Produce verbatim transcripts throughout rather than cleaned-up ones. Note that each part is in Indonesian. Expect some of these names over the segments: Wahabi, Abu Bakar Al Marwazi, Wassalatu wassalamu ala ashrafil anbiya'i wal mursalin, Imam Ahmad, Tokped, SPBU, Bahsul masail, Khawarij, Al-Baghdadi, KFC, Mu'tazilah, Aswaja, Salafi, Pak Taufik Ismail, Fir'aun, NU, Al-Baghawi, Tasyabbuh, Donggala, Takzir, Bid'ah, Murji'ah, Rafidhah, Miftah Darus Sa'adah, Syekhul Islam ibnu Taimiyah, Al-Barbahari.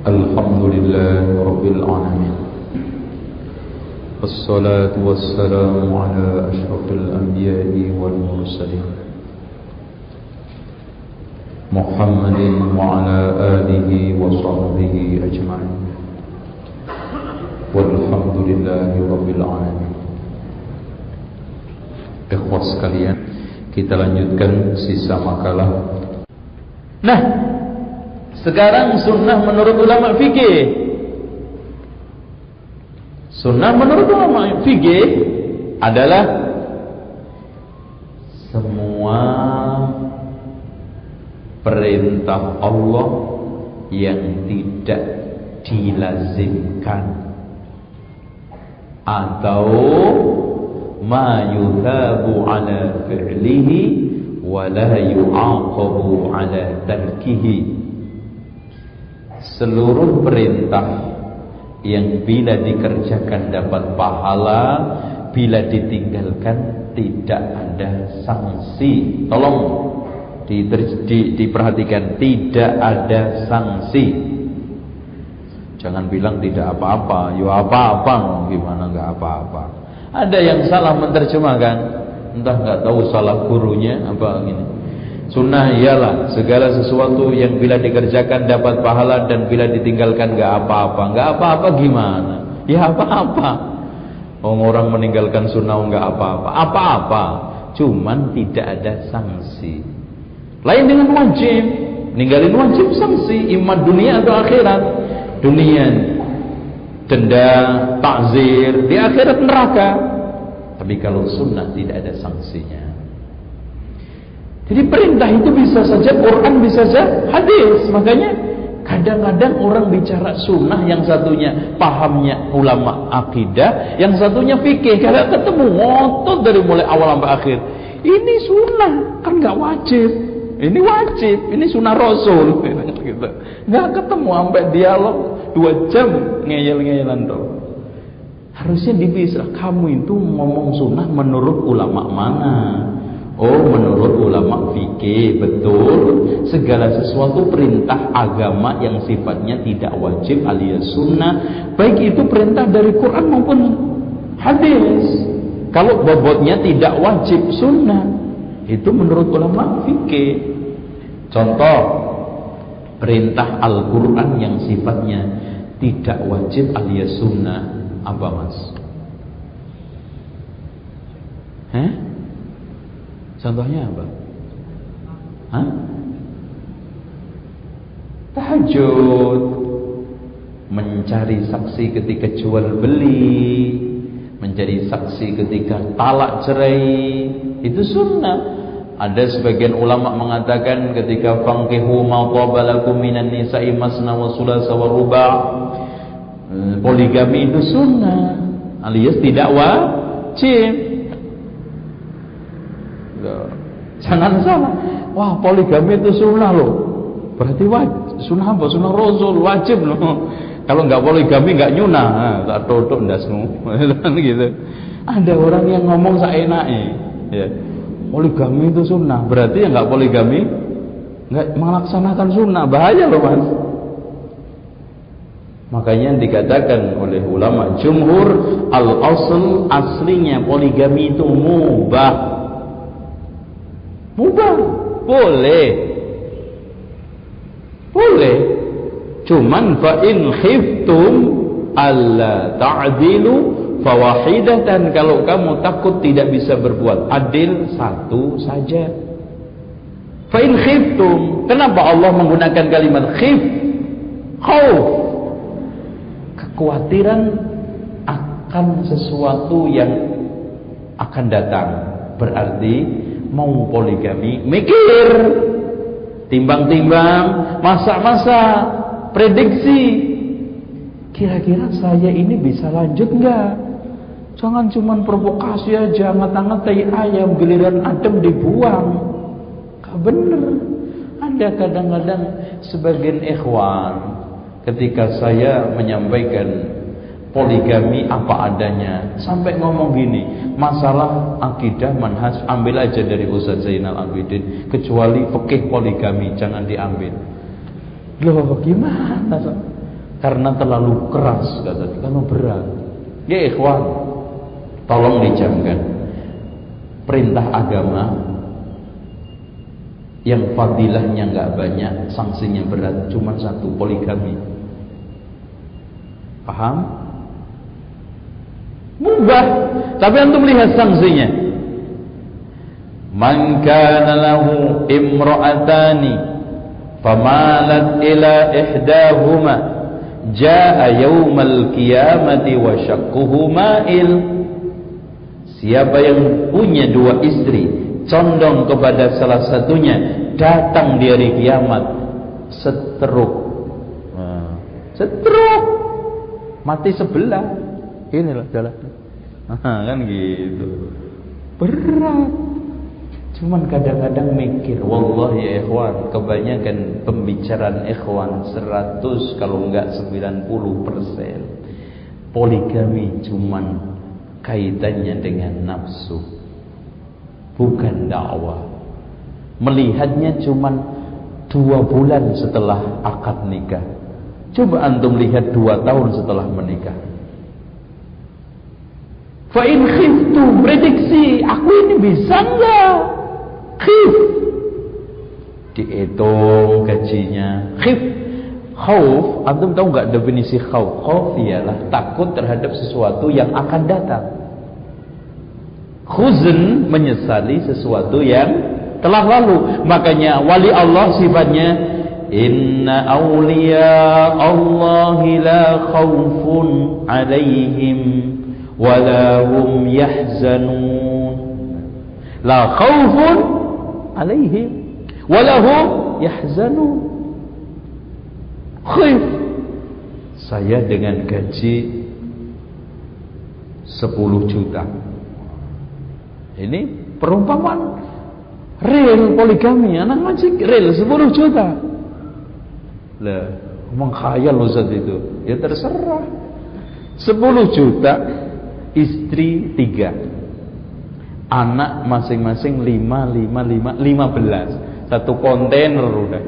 Alhamdulillahi Rabbil Alamin. Wassalatu wassalamu ala ashrafil anbiya'i wal mursalin, Muhammadin wa ala alihi wa sahbihi ajma'in. Walhamdulillahi Rabbil Alamin. Ikhwan sekalian, kita lanjutkan sisa makalah. Nah, sekarang sunnah menurut ulama fikih. Sunnah menurut ulama fikih adalah semua perintah Allah yang tidak dilazimkan atau ma yuthabu ala fi'lihi wa la yu'aqabu ala tarkihi. Seluruh perintah yang bila dikerjakan dapat pahala, bila ditinggalkan tidak ada sanksi. Tolong di, di, diperhatikan, tidak ada sanksi. Jangan bilang tidak apa-apa. Yo apa-apa, gimana nggak apa-apa? Ada yang salah menerjemahkan, entah nggak tahu salah gurunya apa gini. Sunnah ialah segala sesuatu yang bila dikerjakan dapat pahala dan bila ditinggalkan gak apa-apa. Gak apa-apa gimana? Ya apa-apa. Orang-orang meninggalkan sunnah gak apa-apa. Apa-apa, cuman tidak ada sanksi. Lain dengan wajib. Ninggalin wajib sanksi, iman dunia atau akhirat. Dunia denda, takzir, di akhirat neraka. Tapi kalau sunnah tidak ada sanksinya. Jadi perintah itu bisa saja Quran, bisa saja hadis. Makanya kadang-kadang orang bicara sunnah, yang satunya pahamnya ulama akidah, yang satunya fikih. Kadang ketemu ngotot dari mulai awal sampai akhir. Ini sunnah kan nggak wajib. Ini wajib. Ini sunnah Rasul. Gitu. Nggak ketemu sampai dialog dua jam ngeyel-ngeyelan tuh. Harusnya dipisah. Kamu itu ngomong sunnah menurut ulama mana? Oh, menurut ulama fikih, betul. Segala sesuatu perintah agama yang sifatnya tidak wajib alias sunnah, baik itu perintah dari Quran maupun hadis. Kalau bobotnya tidak wajib sunnah, itu menurut ulama fikih. Contoh, perintah Al-Quran yang sifatnya tidak wajib alias sunnah, apa mas? Hah? Contohnya apa? Hah? Tahajud, mencari saksi ketika jual beli, mencari saksi ketika talak cerai, itu sunnah. Ada sebagian ulama mengatakan ketika fankihu ma qabalakum minan nisa'i masna wa sulasa wa ruba', poligami itu sunnah alias tidak wajib. Jangan salah, wah poligami itu sunnah loh, berarti wajib. Sunnah apa? Sunnah Rasul, wajib loh. Kalau nggak poligami nggak nyunah, nah, tak tutup dasmu, gitu. Ada orang yang ngomong seenaknya, ya. Poligami itu sunnah, berarti yang nggak poligami nggak melaksanakan sunnah, bahaya loh mas. Makanya dikatakan oleh ulama jumhur, al-asl aslinya poligami itu mubah. Mubah, boleh, boleh. Cuman fa in khiftum alla ta'dilu fawahidatan, kalau kamu takut tidak bisa berbuat adil, satu saja. Fa in khiftum, kenapa Allah menggunakan kalimat khif? Khauf, kekhawatiran akan sesuatu yang akan datang. Berarti mau poligami, mikir, timbang-timbang, masak-masak, prediksi, kira-kira saya ini bisa lanjut nggak? Jangan cuma provokasi aja, ngat-ngat tai ayam giliran adem dibuang, gak bener. Ada kadang-kadang sebagian ikhwan ketika saya menyampaikan poligami apa adanya, sampai ngomong gini, masalah akidah manhaj ambil aja dari Ustaz Zainal Abidin, kecuali fikih poligami jangan diambil. Loh, gimana? karena terlalu keras, katanya, karena berat. Ya ikhwan, tolong dijamkan perintah agama yang fadilahnya nggak banyak, sanksinya berat, cuma satu, poligami. Paham? Mubah, tapi antum lihat sanksinya. Man kana lahu imra'atani famalat ila ihdahuma jaa yaumal qiyamati wa syaqquhu ma'il. Siapa yang punya dua istri, condong kepada salah satunya, datang di hari kiamat seteruk. Nah, seteruk mati sebelah. Inilah jalannya. Kan gitu. Berat. Cuman kadang-kadang mikir, wallahi ya ikhwan, kebanyakan pembicaraan ikhwan seratus kalau enggak sembilan puluh persen poligami cuman kaitannya dengan nafsu, bukan dakwah. Melihatnya cuman dua bulan setelah akad nikah. Coba antum lihat dua tahun setelah menikah. Fa in khiftu, prediksi aku ini bisa enggak? Khif, dihitung gajinya. Khif, khauf, antum tahu nggak definisi khauf? Khauf ialah takut terhadap sesuatu yang akan datang. Khuzn, menyesali sesuatu yang telah lalu. Makanya wali Allah sifatnya inna awliya Allahi la khaufun alaihim walahum yahzanun. La khaufun alaihim walahum yahzanun. Khif, saya dengan gaji sepuluh juta, ini perumpamaan real poligami, anak majik real sepuluh juta. Lah, ngomong khayal Ustaz itu, ya terserah. Sepuluh juta, istri tiga, anak masing-masing lima, lima, lima, lima belas, satu kontainer udah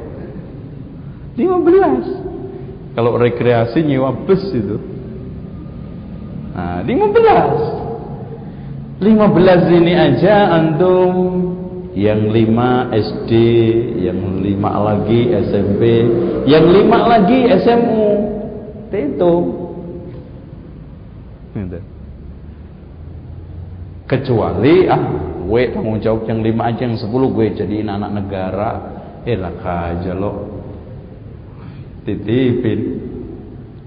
lima belas. Kalau rekreasi nyewa bus itu, nah lima belas lima belas ini aja antum yang lima S D, yang lima lagi S M P, yang lima lagi S M U, itu gitu. Kecuali ah gue tanggung jawab yang lima aja, yang sepuluh gue jadiin anak negara, elak aja lo titipin.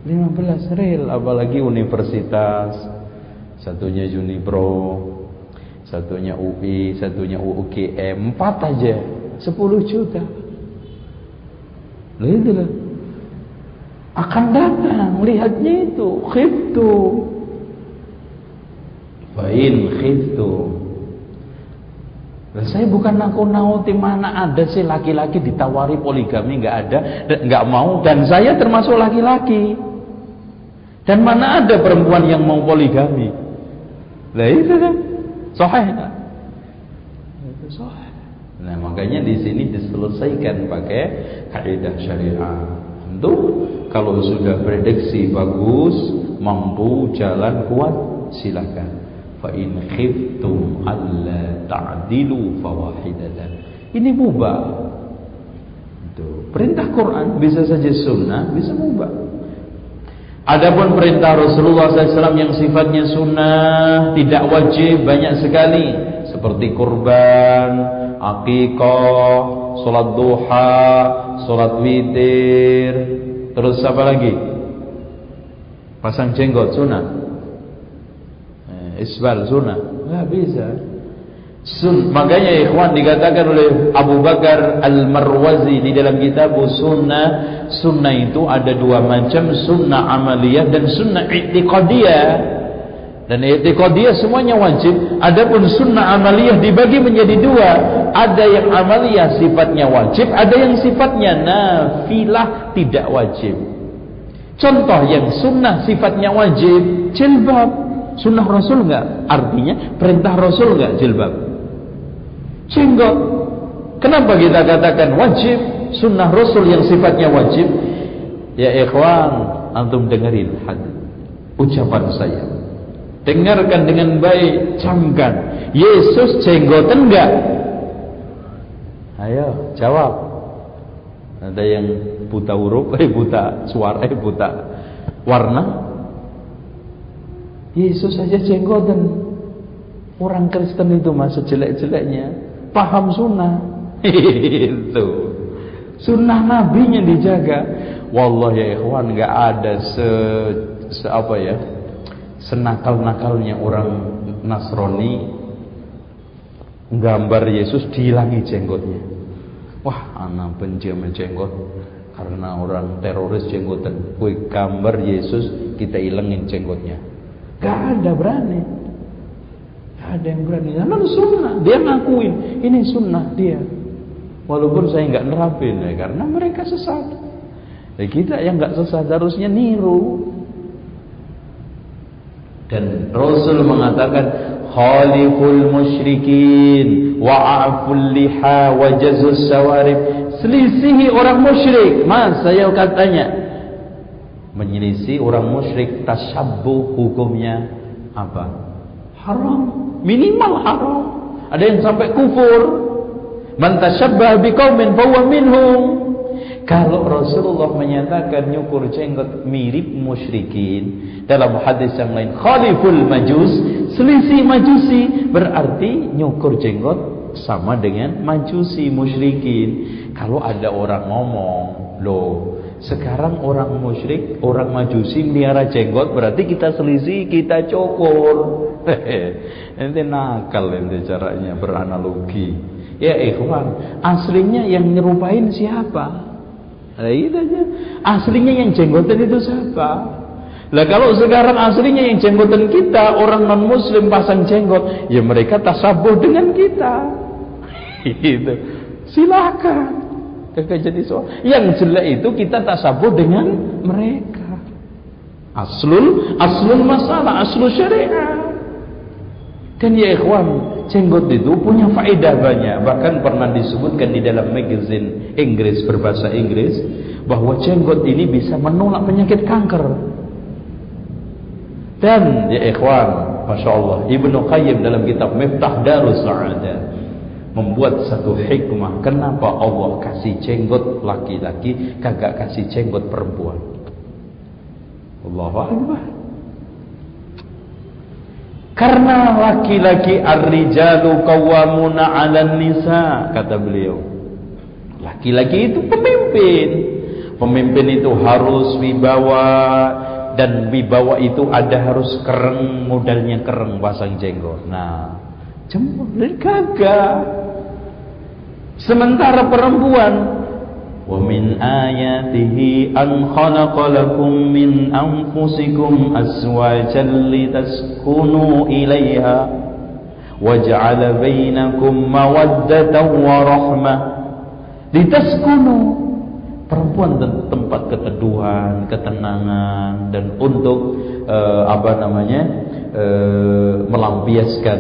Lima belas real, apalagi universitas, satunya Junipro, satunya U I, satunya U U G M, empat aja sepuluh juta. Nah, itu lah akan datang, lihatnya itu khiftu. Bain khiftu, saya bukan nakut-nakuti, mana ada sih laki-laki ditawari poligami nggak ada, nggak mau, dan saya termasuk laki-laki, dan mana ada perempuan yang mau poligami. Lah itu kan sahih, kan sahih. Nah makanya di sini diselesaikan pakai kaidah syariah. Tentu kalau sudah prediksi bagus, mampu, jalan kuat, silakan. Fa in khiftum alla ta'dilu fawahidatan. Ini mubah. Itu perintah Quran, bisa saja sunnah, bisa mubah. Adapun perintah Rasulullah shallallahu alaihi wasallam yang sifatnya sunnah, tidak wajib, banyak sekali, seperti kurban, akikah, salat duha, salat witir, terus apa lagi? Pasang jenggot sunnah, isbal sunnah, nggak bisa. Sun, makanya ikhwan, dikatakan oleh Abu Bakar Al Marwazi di dalam kitab Sunnah, sunnah itu ada dua macam, sunnah amaliyah dan sunnah i'tiqadiyah. Dan i'tiqadiyah semuanya wajib. Adapun sunnah amaliyah dibagi menjadi dua, ada yang amaliyah sifatnya wajib, ada yang sifatnya nafilah, tidak wajib. Contoh yang sunnah sifatnya wajib, jilbab. Sunnah Rasul enggak? Artinya perintah Rasul enggak jilbab? Jenggot. Kenapa kita katakan wajib? Sunnah Rasul yang sifatnya wajib. Ya ikhwan, antum dengerin hadis ucapan saya, dengarkan dengan baik, camkan. Yesus jenggoten enggak? Ayo jawab. Ada yang buta huruf, eh buta suara, eh buta warna. Yesus saja jenggoten. Orang Kristen itu masa jelek-jeleknya paham sunnah itu. Sunnah nabinya dijaga. Wallahi ya ikhwan, enggak ada se, se apa ya, senakal-nakalnya orang Nasrani gambar Yesus dihilangi jenggotnya. Wah, anak benci sama jenggot karena orang teroris jenggotan. Kuih gambar Yesus kita hilangin jenggotnya. Enggak ada berani. Ada yang berani, nah, sunnah, dia ngakuin ini sunnah dia, walaupun saya nggak nerapin ya, karena mereka sesat. Ya, kita yang nggak sesat harusnya niru. Dan Rasul mengatakan khaliful musyrikin wa'aful liha wa jazus sawarib, selisihi orang musyrik. Mas saya katanya menyelisih orang musyrik tasyabuh hukumnya apa? Haram, minimal haram. Ada yang sampai kufur. Man tasyabbah biqaumin fahuwa minhum. Kalau Rasulullah menyatakan nyukur jenggot mirip musyrikin, dalam hadis yang lain khaliful majus, selisih majusi, berarti nyukur jenggot sama dengan majusi musyrikin. Kalau ada orang ngomong, loh sekarang orang musyrik, orang majusi melihara jenggot, berarti kita selisih, kita cukur. Ente nakal ente caranya beranalogi. Ya ikhwan, aslinya yang nyerupain siapa? Nah, itu aja. Aslinya yang jenggotan itu siapa? Lah kalau sekarang aslinya yang jenggotan kita orang non muslim pasang jenggot, ya mereka tasabuh dengan kita. Itu silakan. Kagak jadi soal. Yang jelek itu kita tasabuh dengan mereka. Aslul aslul masalah, aslul syariah. Dan ya ikhwan, jenggot itu punya faedah banyak. Bahkan pernah disebutkan di dalam magazine Inggris berbahasa Inggris bahwa jenggot ini bisa menolak penyakit kanker. Dan ya ikhwan, masya Allah, Ibnu Qayyim dalam kitab Miftah Darus Sa'adah membuat satu hikmah kenapa Allah kasih jenggot laki-laki kagak kasih jenggot perempuan. Allahu Akbar. Karena laki-laki ar-rijalu qawwamuna 'alan nisa, kata beliau. Laki-laki itu pemimpin. Pemimpin itu harus wibawa, dan wibawa itu ada harus kereng, modalnya kereng pasang jenggot. Nah, jempolnya gagah. Sementara perempuan, wa min ayatihi an khalaqa lakum min anfusikum azwajan litaskunu ilaiha wa ja'ala bainakum mawaddatan wa rahmah litaskunu. Perempuan tempat keteduhan, ketenangan, dan untuk uh, apa namanya uh, melampiaskan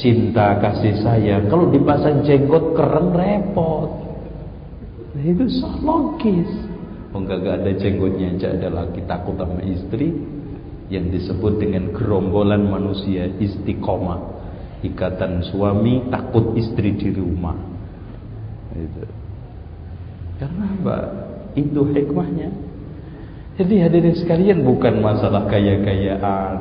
cinta kasih sayang. Kalau dipasang jenggot keren repot. Nah, itu sah logis. Enggak enggak ada jenggotnya aja ada laki takut sama istri, yang disebut dengan gerombolan manusia istiqomah, ikatan suami takut istri di rumah. Itu. Karena apa? Itu hikmahnya. Jadi hadirin sekalian, bukan masalah kaya-kayaan.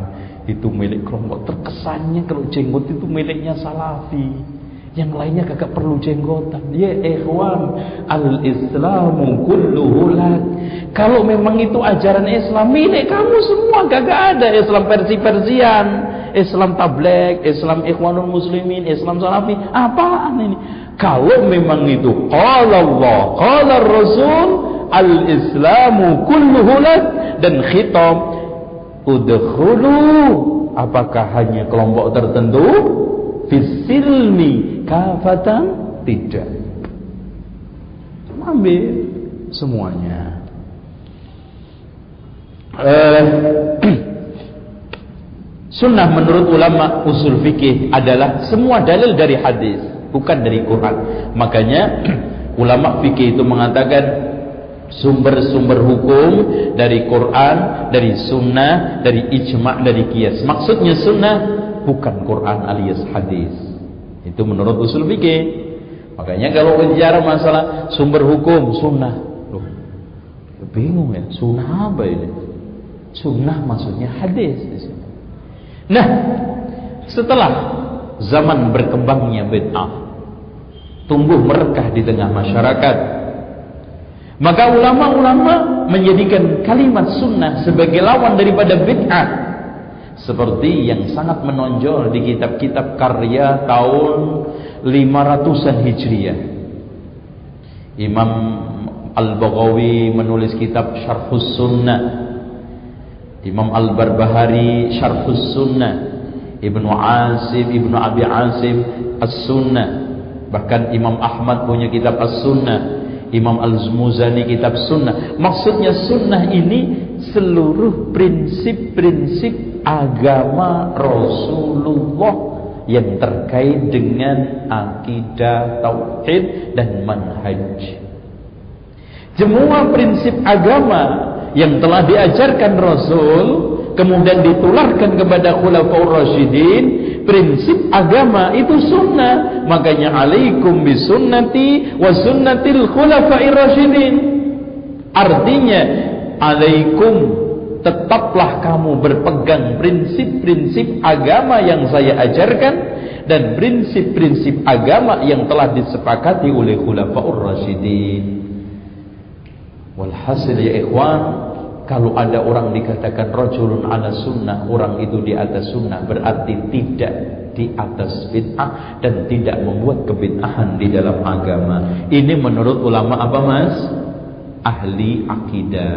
Itu milik kelompok. Terkesannya kalau jenggot itu miliknya salafi, yang lainnya kagak perlu jenggotan. Ya ikhwan, al-islamu kulluhu lak. Kalau memang itu ajaran Islam, milik kamu semua. Kagak ada Islam persi-persian, Islam tablek, Islam ikhwanul muslimin, Islam salafi. Apaan ini? Kalau memang itu qala Allah, qala Rasul, al-islamu kulluhu lak. Dan khitab udkhulu, apakah hanya kelompok tertentu? Fisilmi kafatan, tidak. Ambil semuanya. Eh, sunnah menurut ulama usul fikih adalah semua dalil dari hadis, bukan dari Quran. Makanya ulama fikih itu mengatakan sumber-sumber hukum dari Quran, dari sunnah, dari ijma', dari qiyas. Maksudnya sunnah bukan Quran alias hadis. Itu menurut usul fikih. Makanya kalau bicara masalah sumber hukum sunnah, loh, bingung ya, sunnah apa ini? Sunnah maksudnya hadis di sini. Nah, setelah zaman berkembangnya bid'ah tumbuh merekah di tengah masyarakat, maka ulama-ulama menjadikan kalimat sunnah sebagai lawan daripada bid'ah, seperti yang sangat menonjol di kitab-kitab karya tahun lima ratusan Hijriah. Imam Al-Baghawi menulis kitab Syarhus Sunnah, Imam Al-Barbahari Syarhus Sunnah, Ibnu Ansib, Ibn Abi Ansib As-Sunnah. Bahkan Imam Ahmad punya kitab As-Sunnah, Imam Al-Muzani kitab Sunnah. Maksudnya sunnah ini seluruh prinsip-prinsip agama Rasulullah yang terkait dengan akidah, tauhid dan manhaj. Semua prinsip agama yang telah diajarkan Rasul kemudian ditularkan kepada khulafaur rasyidin, prinsip agama itu sunnah. Makanya alaikum bisunnati wa sunnatil khulafair rasyidin. Artinya alaikum, tetaplah kamu berpegang prinsip-prinsip agama yang saya ajarkan dan prinsip-prinsip agama yang telah disepakati oleh khulafaur rasyidin. Walhasil ya ikhwan, kalau ada orang dikatakan rajulun ala sunnah, orang itu di atas sunnah, berarti tidak di atas bid'ah dan tidak membuat kebid'ahan di dalam agama. Ini menurut ulama apa mas? Ahli akidah,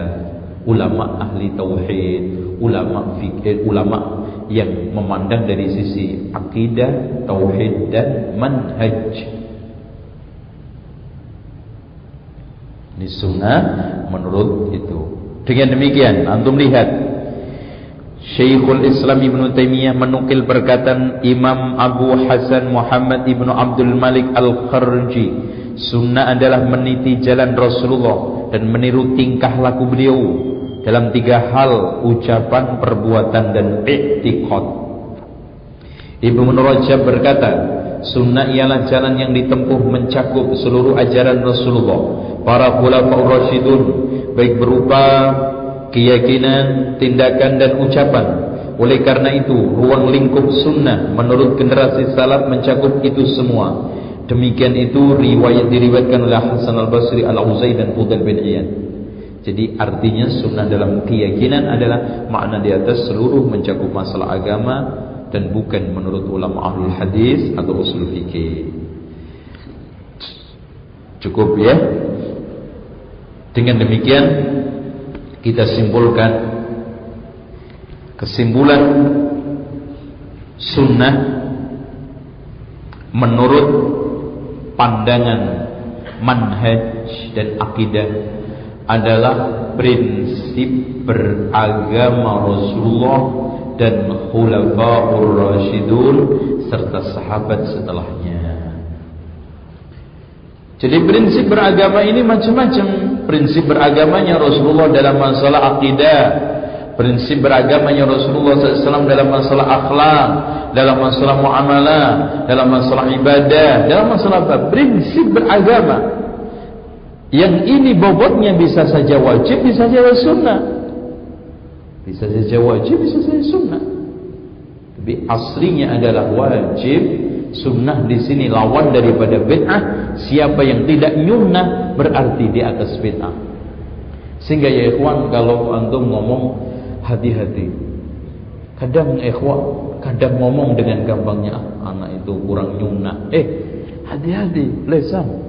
ulama ahli tauhid, ulama fikih, ulama yang memandang dari sisi akidah, tauhid dan manhaj. Ini sunnah menurut itu. Dengan demikian, antum lihat Syekhul Islam ibnu Taimiyah menukil perkataan Imam Abu Hasan Muhammad ibnu Abdul Malik al Kharji, sunnah adalah meniti jalan Rasulullah dan meniru tingkah laku beliau dalam tiga hal: ucapan, perbuatan dan i'tiqad. Ibnu Rajab berkata, sunnah ialah jalan yang ditempuh mencakup seluruh ajaran Rasulullah, para khulafaur rasyidun, baik berupa keyakinan, tindakan dan ucapan. Oleh karena itu, ruang lingkup sunnah menurut generasi salaf mencakup itu semua. Demikian itu riwayat diriwayatkan oleh Hassan al-Basri, al-Awza'i dan Sultan bin Iyan. Jadi artinya sunnah dalam keyakinan adalah makna di atas seluruh, mencakup masalah agama dan bukan menurut ulama ahlul hadis atau usul fikih. Cukup ya. Dengan demikian kita simpulkan kesimpulan sunnah menurut pandangan manhaj dan akidah adalah prinsip beragama Rasulullah dan khulafaur rasyidun serta sahabat setelahnya. Jadi prinsip beragama ini macam-macam. Prinsip beragamanya Rasulullah dalam masalah akidah, prinsip beragamanya Rasulullah shallallahu alaihi wasallam dalam masalah akhlak, dalam masalah muamalah, dalam masalah ibadah, dalam masalah apa? Prinsip beragama. Yang ini bobotnya bisa saja wajib, bisa saja sunnah. Bisa saja wajib, bisa saja sunnah. Tapi aslinya adalah wajib. Sunnah di sini lawan daripada bid'ah. Siapa yang tidak nyunnah berarti di atas bid'ah. Sehingga ya ikhwan, kalau antum ngomong hati-hati. Kadang ikhwan, kadang ngomong dengan gampangnya, ah, anak itu kurang nyunnah. Eh, hati-hati, lesan.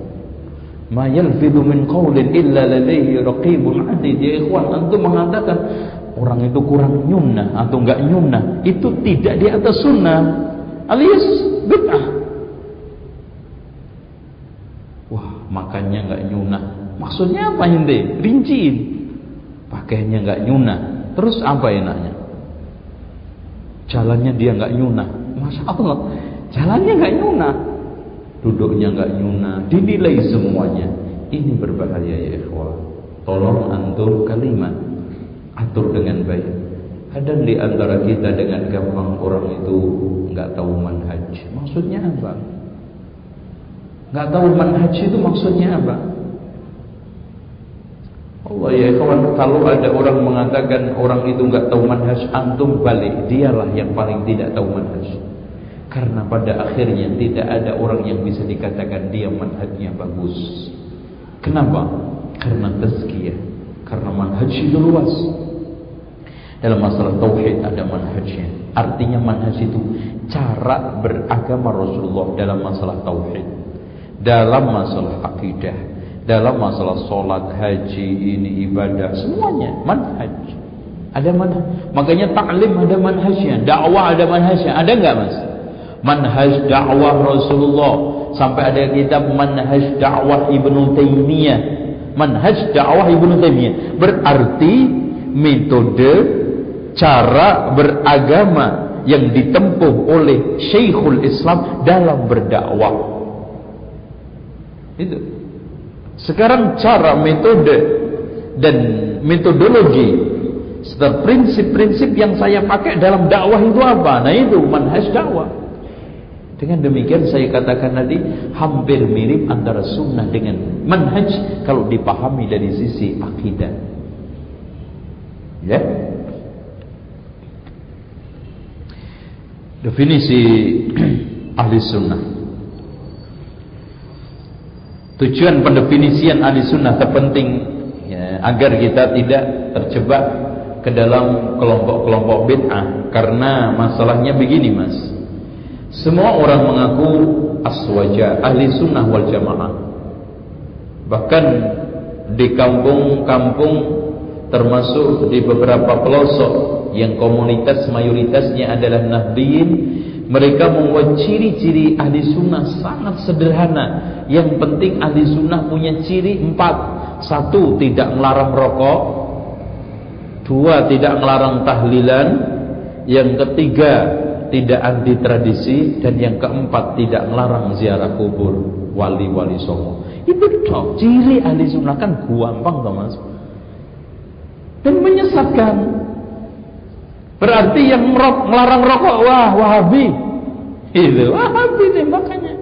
Ma yalfidu min qawlin illa ladaihi raqibun atid. Ya ikhwan, antum mengatakan orang itu kurang nyunnah atau enggak nyunnah, itu tidak di atas sunnah, alias bid'ah. Wah, makanya enggak nyunah. Maksudnya apa ente? Rinciin. Pakaiannya enggak nyunah. Terus apa enaknya? Jalannya dia enggak nyunah. Masya Allah, jalannya enggak nyunah, duduknya enggak nyunah, dinilai semuanya. Ini berbahaya ya ikhwan. Tolong antum kalimat, atur dengan baik. Ada di antara kita dengan gampang orang itu nggak tahu manhaj. Maksudnya apa? Nggak tahu manhaj itu maksudnya apa? Allah ya kawan, kalau ada orang mengatakan orang itu nggak tahu manhaj, antum balik, dialah yang paling tidak tahu manhaj. Karena pada akhirnya tidak ada orang yang bisa dikatakan dia manhajnya bagus. Kenapa? Karena tazkiyah, karena manhaj itu luas. Dalam masalah tauhid ada manhajnya. Artinya manhaj itu cara beragama Rasulullah dalam masalah tauhid, dalam masalah akidah, dalam masalah sholat, haji, ini ibadah, semuanya manhaj. Ada manhaj. Makanya taklim ada manhajnya, dakwah ada manhajnya. Ada enggak, Mas? Manhaj dakwah Rasulullah, sampai ada kitab manhaj dakwah Ibnu Taimiyah. Manhaj dakwah Ibnu Taimiyah berarti metode cara beragama yang ditempuh oleh Syekhul Islam dalam berdakwah. Itu. Sekarang cara, metode dan metodologi serta prinsip-prinsip yang saya pakai dalam dakwah itu apa? Nah, itu manhaj dakwah. Dengan demikian saya katakan tadi hampir mirip antara sunnah dengan manhaj kalau dipahami dari sisi akidah. Ya. Definisi ahli sunnah. Tujuan pendefinisian ahli sunnah terpenting ya, agar kita tidak terjebak ke dalam kelompok-kelompok bid'ah. Karena masalahnya begini, Mas. Semua orang mengaku aswaja, ahli sunnah wal jamaah. Bahkan di kampung-kampung termasuk di beberapa pelosok yang komunitas mayoritasnya adalah Nahdliyin, mereka membuat ciri-ciri ahli sunnah sangat sederhana. Yang penting ahli sunnah punya ciri empat. Satu, tidak melarang rokok. Dua, tidak melarang tahlilan. Yang ketiga, tidak anti tradisi. Dan yang keempat, tidak melarang ziarah kubur wali-wali songo. Itu dong ciri ahli sunnah, kan gampang toh, Mas. Dan menyesatkan. Berarti yang melarang rokok, wah Wahabi. Itu Wahabi deh makanya.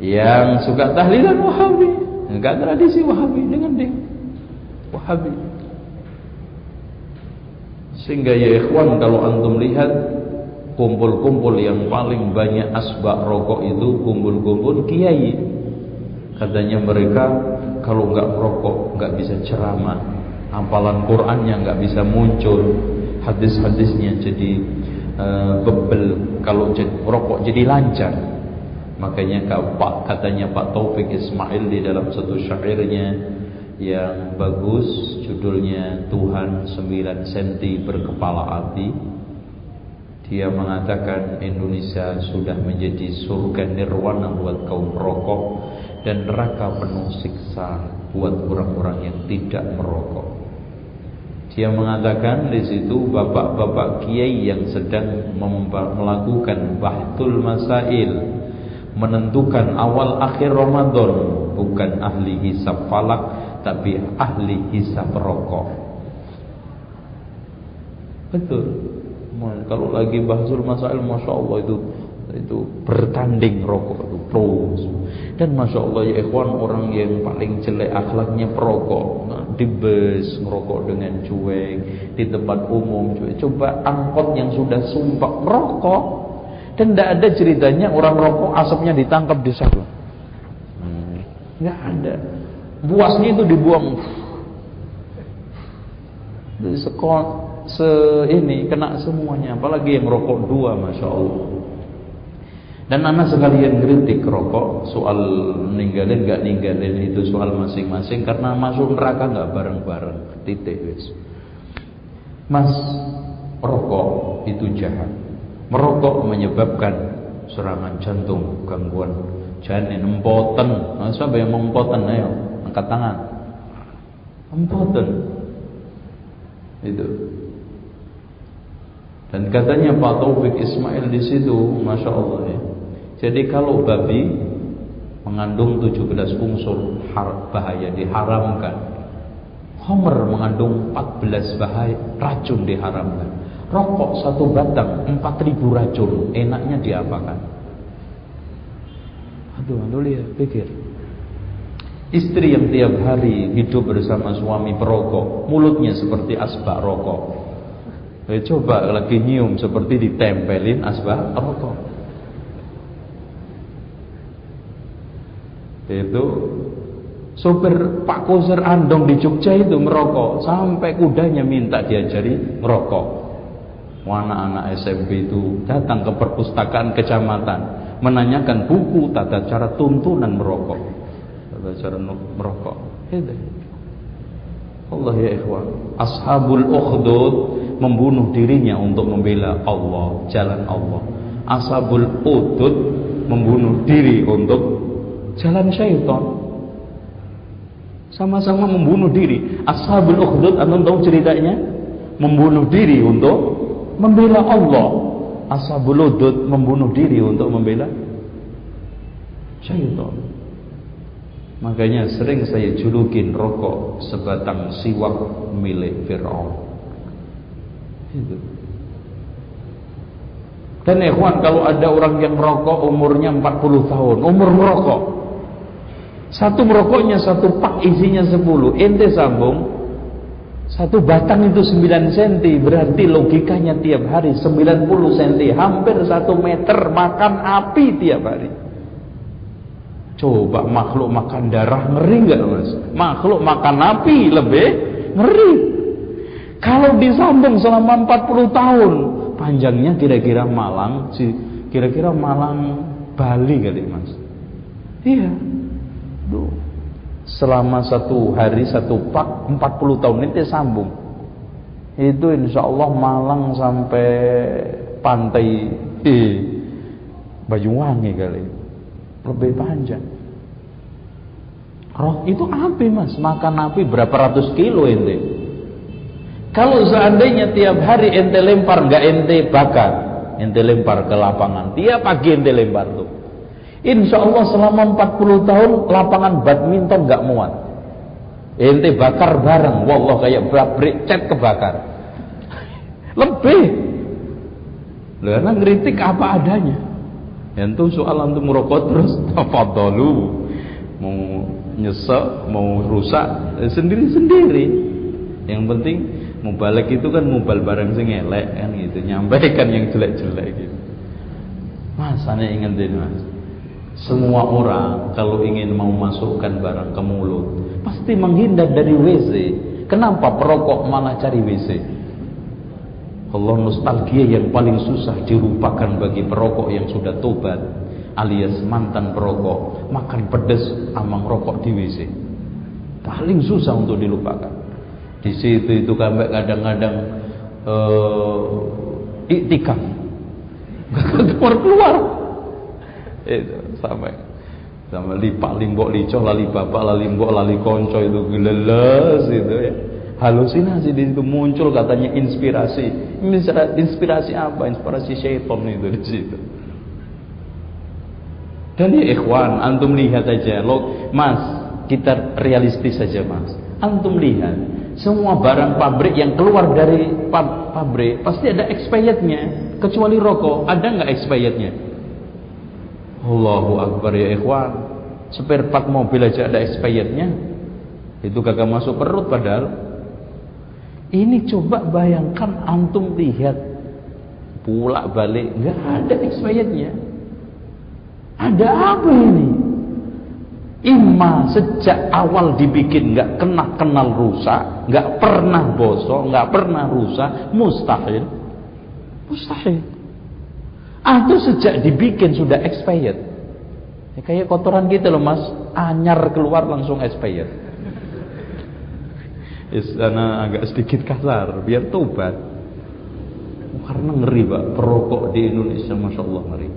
Yang suka tahlilan Wahabi, enggak tradisi Wahabi dengan dia Wahabi. Sehingga ya ikhwan, kalau antum lihat kumpul-kumpul yang paling banyak asbak rokok itu kumpul-kumpul kiai. Katanya mereka kalau nggak merokok nggak bisa ceramah, hafalan Qurannya nggak bisa muncul, hadis-hadisnya jadi uh, bebel. Kalau merokok jadi lancar. Makanya Pak, katanya Pak Taufik Ismail di dalam satu syairnya yang bagus, judulnya Tuhan sembilan sentimeter berkepala api. Dia mengatakan Indonesia sudah menjadi surga nirwana buat kaum perokok dan neraka penuh siksa buat orang-orang yang tidak merokok. Dia mengatakan di situ bapak-bapak kiai yang sedang melakukan bahtul masail, menentukan awal akhir Ramadan, bukan ahli hisab falak tapi ahli hisab rokok. Betul. Kalau lagi bahsul masail, masya Allah itu itu bertanding rokok itu pro. Dan masya Allah ya ikhwan, orang yang paling jelek akhlaknya perokok. Nah, di bus merokok dengan cuek, di tempat umum cuek. Coba angkot yang sudah sumpah merokok, dan tidak ada ceritanya orang rokok asapnya ditangkap di sana. Nggak ada. Buasnya itu dibuang. Di sekolah. Se ini kena semuanya, apalagi yang rokok dua, masya Allah. Dan anak sekalian kritik rokok, soal ninggalin gak ninggalin itu soal masing-masing, karena masuk neraka gak bareng-bareng, titik wis. Mas, rokok itu jahat. Merokok menyebabkan serangan jantung, gangguan janin, empoten. Masa banyak mempoten, ayo angkat tangan. Empoten itu. Dan katanya Pak Taufik Ismail di situ, masya Allah ya. Jadi kalau babi mengandung tujuh belas unsur bahaya diharamkan. Homer mengandung empat belas bahaya, racun diharamkan. Rokok satu batang empat ribu racun, enaknya diapakan? Aduh, aduh lihat, pikir. Istri yang tiap hari hidup bersama suami perokok, mulutnya seperti asbak rokok. Eh, coba lagi nyium seperti ditempelin asbak rokok. Itu sopir Pak Koser Andong di Jogja itu merokok sampai kudanya minta diajari merokok. Anak-anak S M P itu datang ke perpustakaan kecamatan menanyakan buku tata cara tuntunan merokok, tata cara merokok. Itu Allah ya ikhwan. Ashabul Ukhdud membunuh dirinya untuk membela Allah, jalan Allah. Ashabul Ukhdud membunuh diri untuk jalan syaitan. Sama-sama membunuh diri. Ashabul Ukhdud, anda tahu ceritanya? Membunuh diri untuk membela Allah. Ashabul Ukhdud membunuh diri untuk membela syaitan. Makanya sering saya julukin rokok sebatang siwak milik Fir'aun. Itu. Dan ikhwan, kalau ada orang yang merokok umurnya empat puluh tahun, umur merokok, satu merokoknya satu pak isinya sepuluh, ente sambung satu batang itu sembilan sentimeter, berarti logikanya tiap hari sembilan puluh sentimeter, hampir satu meter, makan api tiap hari. Coba makhluk makan darah, ngeri gak mas? Makhluk makan api lebih ngeri. Kalau disambung selama empat puluh tahun, panjangnya kira-kira Malang, kira-kira Malang Bali kali mas. Iya. Duh. Selama satu hari satu pak empat puluh tahun ini sambung, itu insya Allah Malang sampai pantai eh, Banyuwangi kali, lebih panjang. Roh itu api mas, makan api berapa ratus kilo ente. Kalau seandainya tiap hari ente lempar, nggak ente bakar, ente lempar ke lapangan tiap pagi, ente lempar tuh, insya Allah selama empat puluh tahun lapangan badminton nggak muat. Ente bakar bareng, wallah kayak pabrik cat kebakar. Lebih. Karena ngeritik apa adanya. Itu soal antum merokok terus tafadhalu. Mau nyesek, mau rusak sendiri-sendiri. Yang penting mubalik itu kan mubal barang sing elek kan gitu, nyampaikan yang jelek-jelek gitu. Masanya ingat deh mas. Semua orang kalau ingin mau masukkan barang ke mulut pasti menghindar dari W C. Kenapa perokok malah cari W C? Allah, nostalgia yang paling susah dirupakan bagi perokok yang sudah tobat alias mantan perokok. Makan pedas amang rokok di W C paling susah untuk dilupakan. Di situ itu kadang-kadang eh, iktikaf keluar-keluar itu sampai sama lipak limbok licoh lali bapak lali mbok lali konco itu geleles itu ya, halusinasi di situ muncul katanya inspirasi. Inspirasi apa? Inspirasi syaitan itu di situ. Dan ya ikhwan, antum lihat aja loh mas, kita realistis saja mas. Antum lihat semua barang pabrik yang keluar dari pab pabrik pasti ada expirednya, kecuali rokok ada nggak expirednya? Allahu Akbar ya ikhwan. Spare part mobil aja ada expirednya, itu kagak masuk perut padahal. Ini coba bayangkan antum lihat pulak balik nggak ada expirednya. Ada apa ini? Ima sejak awal dibikin nggak kena kenal rusak, nggak pernah bosok, nggak pernah rusak, mustahil, mustahil. Atau sejak dibikin sudah expired ya, kayak kotoran gitu loh mas, anyar keluar langsung expired. Istana agak sedikit kasar biar tobat, karena ngeri pak perokok di Indonesia, masya Allah ngeri.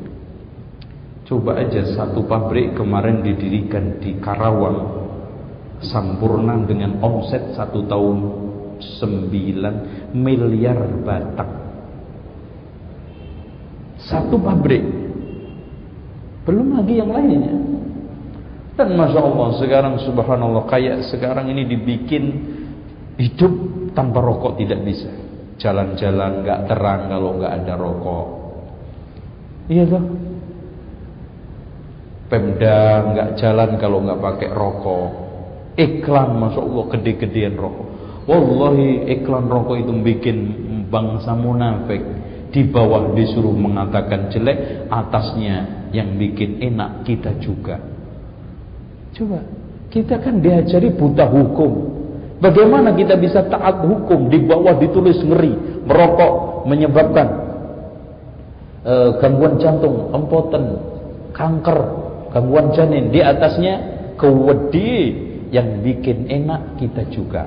Coba aja satu pabrik kemarin didirikan di Karawang Sampurna dengan omset satu tahun sembilan miliar batang. Satu pabrik, belum lagi yang lainnya. Dan masya Allah sekarang subhanallah, kayak sekarang ini dibikin Hidup tanpa rokok tidak bisa. Jalan-jalan nggak terang kalau nggak ada rokok. Iya toh? Pemda nggak jalan kalau nggak pakai rokok. Iklan, masya Allah, gede-gedean rokok. Wallahi iklan rokok itu bikin bangsa munafik. Di bawah disuruh mengatakan jelek, atasnya yang bikin enak kita juga. Coba, kita kan diajari buta hukum. Bagaimana kita bisa taat hukum? Di bawah ditulis ngeri, merokok menyebabkan e, gangguan jantung, empoten, kanker, gangguan janin. Di atasnya kewedi, yang bikin enak kita juga.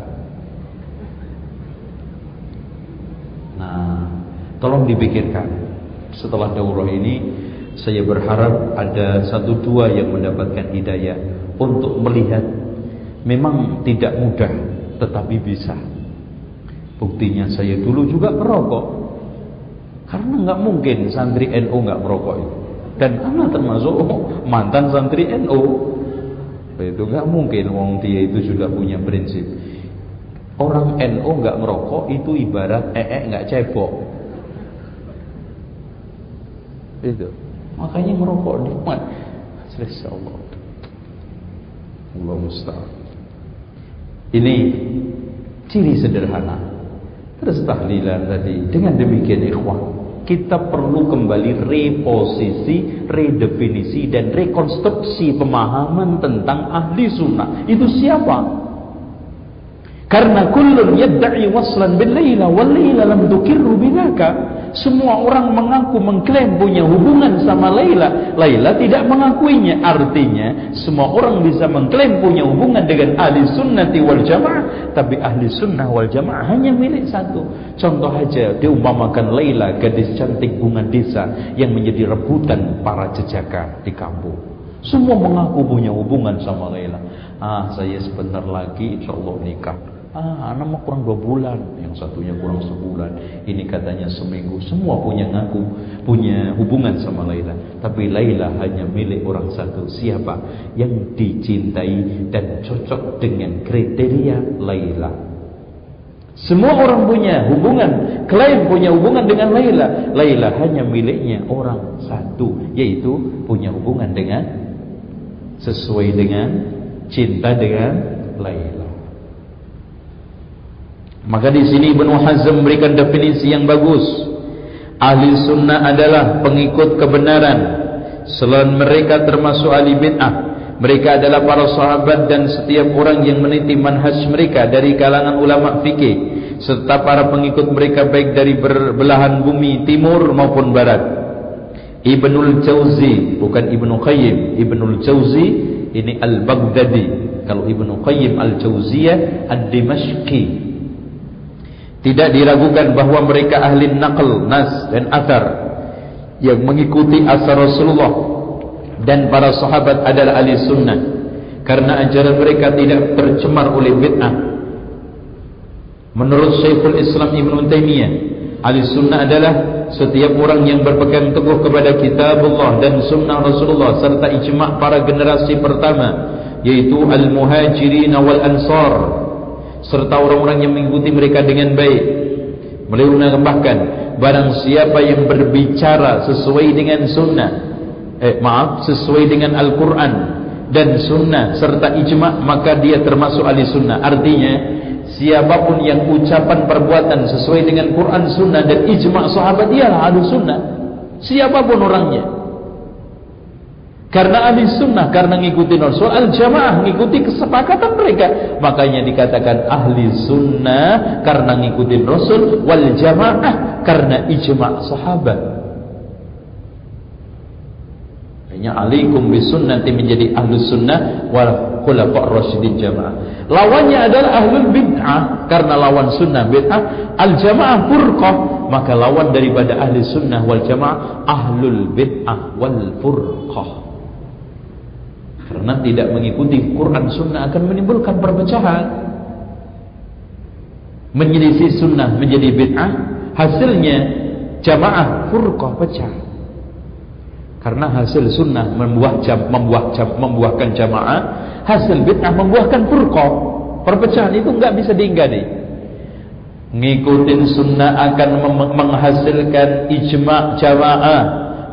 Nah, tolong dipikirkan. Setelah daurah ini, saya berharap ada satu dua yang mendapatkan hidayah untuk melihat memang tidak mudah, tetapi bisa. Buktinya saya dulu juga merokok, karena nggak mungkin santri N U nggak merokok itu. Dan anak termasuk mantan santri N U, itu nggak mungkin. Wong dia itu sudah punya prinsip. Orang N U nggak merokok itu ibarat ee nggak cebok. Itu makanya merokok nikmat. Selesai Allah. Allah musta'an. Ini ciri sederhana. Terus tahlilan tadi. Dengan demikian ikhwan, kita perlu kembali reposisi, redefinisi dan rekonstruksi pemahaman tentang ahli sunnah. Itu siapa? Karena kullun yadda'i waslan bil laila wal laila lam tukirru binaka. Semua orang mengaku, mengklaim punya hubungan sama Laila. Laila tidak mengakuinya. Artinya semua orang bisa mengklaim punya hubungan dengan ahli sunnati wal jamaah, tapi ahli sunnah wal jamaah hanya milik satu. Contoh aja, diumpamakan Laila gadis cantik bunga desa yang menjadi rebutan para jejaka di kampung. Semua mengaku punya hubungan sama Laila. Ah, saya sebentar lagi insyaallah nikah. Ah, anak mau kurang dua bulan, yang satunya kurang sebulan, ini katanya seminggu. Semua punya ngaku punya hubungan sama Laila, tapi Laila hanya milik orang satu. Siapa? Yang dicintai dan cocok dengan kriteria Laila. Semua orang punya hubungan, klaim punya hubungan dengan Laila. Laila hanya miliknya orang satu, yaitu punya hubungan dengan, sesuai dengan cinta dengan Laila. Maka di sini Ibn Hazm memberikan definisi yang bagus. Ahli sunnah adalah pengikut kebenaran. Selain mereka termasuk ahli bid'ah. Mereka adalah para sahabat dan setiap orang yang meniti manhaj mereka dari kalangan ulama fikih serta para pengikut mereka baik dari belahan bumi timur maupun barat. Ibnul Jauzi, bukan Ibnu Qayyim, Ibnul Jauzi ini Al-Baghdadi. Kalau Ibnu Qayyim Al-Jauziyah Ad-Dimashqi. Tidak diragukan bahwa mereka ahli naql, nas dan athar yang mengikuti asar Rasulullah dan para sahabat adalah ahli sunnah karena ajaran mereka tidak tercemar oleh bid'ah. Menurut Syekhul Islam ibnu Taimiyah, ahli sunnah adalah setiap orang yang berpegang teguh kepada kitabullah dan sunnah Rasulullah serta ijma' para generasi pertama yaitu al-muhajirin wal ansar serta orang-orang yang mengikuti mereka dengan baik. Beliau menambahkan, barang siapa yang berbicara sesuai dengan sunnah, eh maaf, sesuai dengan Al-Quran dan sunnah serta ijma', maka dia termasuk ahli sunnah. Artinya, siapapun yang ucapan perbuatan sesuai dengan Quran, sunnah dan ijma' sahabat, dialah ahli sunnah. Siapapun orangnya. Karena ahli sunnah, karena ngikutin Rasul, al-jamaah ngikuti kesepakatan mereka. Makanya dikatakan ahli sunnah karena ngikutin Rasul, wal jamaah karena ijma' sahabat. Hanya alaikum bisunnati menjadi ahli sunnah wal khulafa' rasyidin jamaah. Lawannya adalah ahlul bid'ah, karena lawan sunnah bid'ah, al-jamaah furqah, maka lawan daripada ahli sunnah wal jamaah ahlul bid'ah wal furqah. Karena tidak mengikuti Quran sunnah akan menimbulkan perpecahan. Menyelisih sunnah menjadi bid'ah, hasilnya jamaah furqah pecah. Karena hasil sunnah membuah jam, membuah jam, membuahkan jamaah, hasil bid'ah membuahkan furqah. Perpecahan itu enggak bisa diingkari. Ngikutin sunnah akan menghasilkan ijma' jamaah,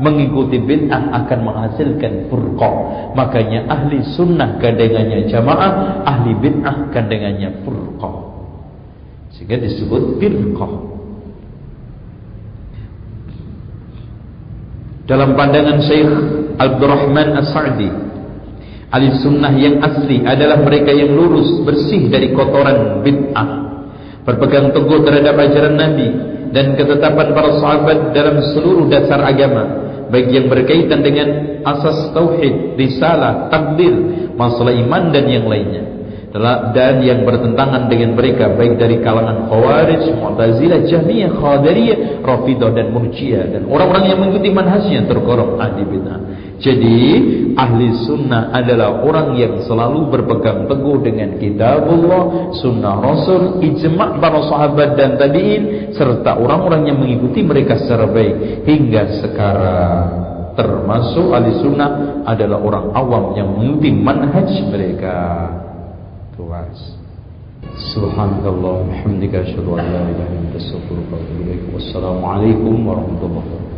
mengikuti bid'ah akan menghasilkan furqah. Makanya ahli sunnah gandengannya jamaah, ahli bid'ah gandengannya furqah, sehingga disebut firqah. Dalam pandangan Syekh Abdurrahman As-Sa'di, ahli sunnah yang asli adalah mereka yang lurus, bersih dari kotoran bid'ah, berpegang teguh terhadap ajaran Nabi dan ketetapan para sahabat dalam seluruh dasar agama, baik yang berkaitan dengan asas tauhid, risalah, takdir, masalah iman dan yang lainnya, dan yang bertentangan dengan mereka baik dari kalangan Khawarij, Mu'tazilah, Jahmiyah, Qadariyah, Rafidhah dan Murji'ah, dan orang-orang yang mengikuti manhajnya tergolong ahli bid'ah. Jadi ahli sunnah adalah orang yang selalu berpegang teguh dengan kitabullah, sunnah rasul, ijma' para sahabat dan tabi'in, serta orang-orang yang mengikuti mereka secara baik hingga sekarang. Termasuk ahli sunnah adalah orang awam yang mengikuti manhaj mereka. Subhanallah, alhamdulillah, syukur, alhamdulillah, wassalamualaikum warahmatullahi wabarakatuh.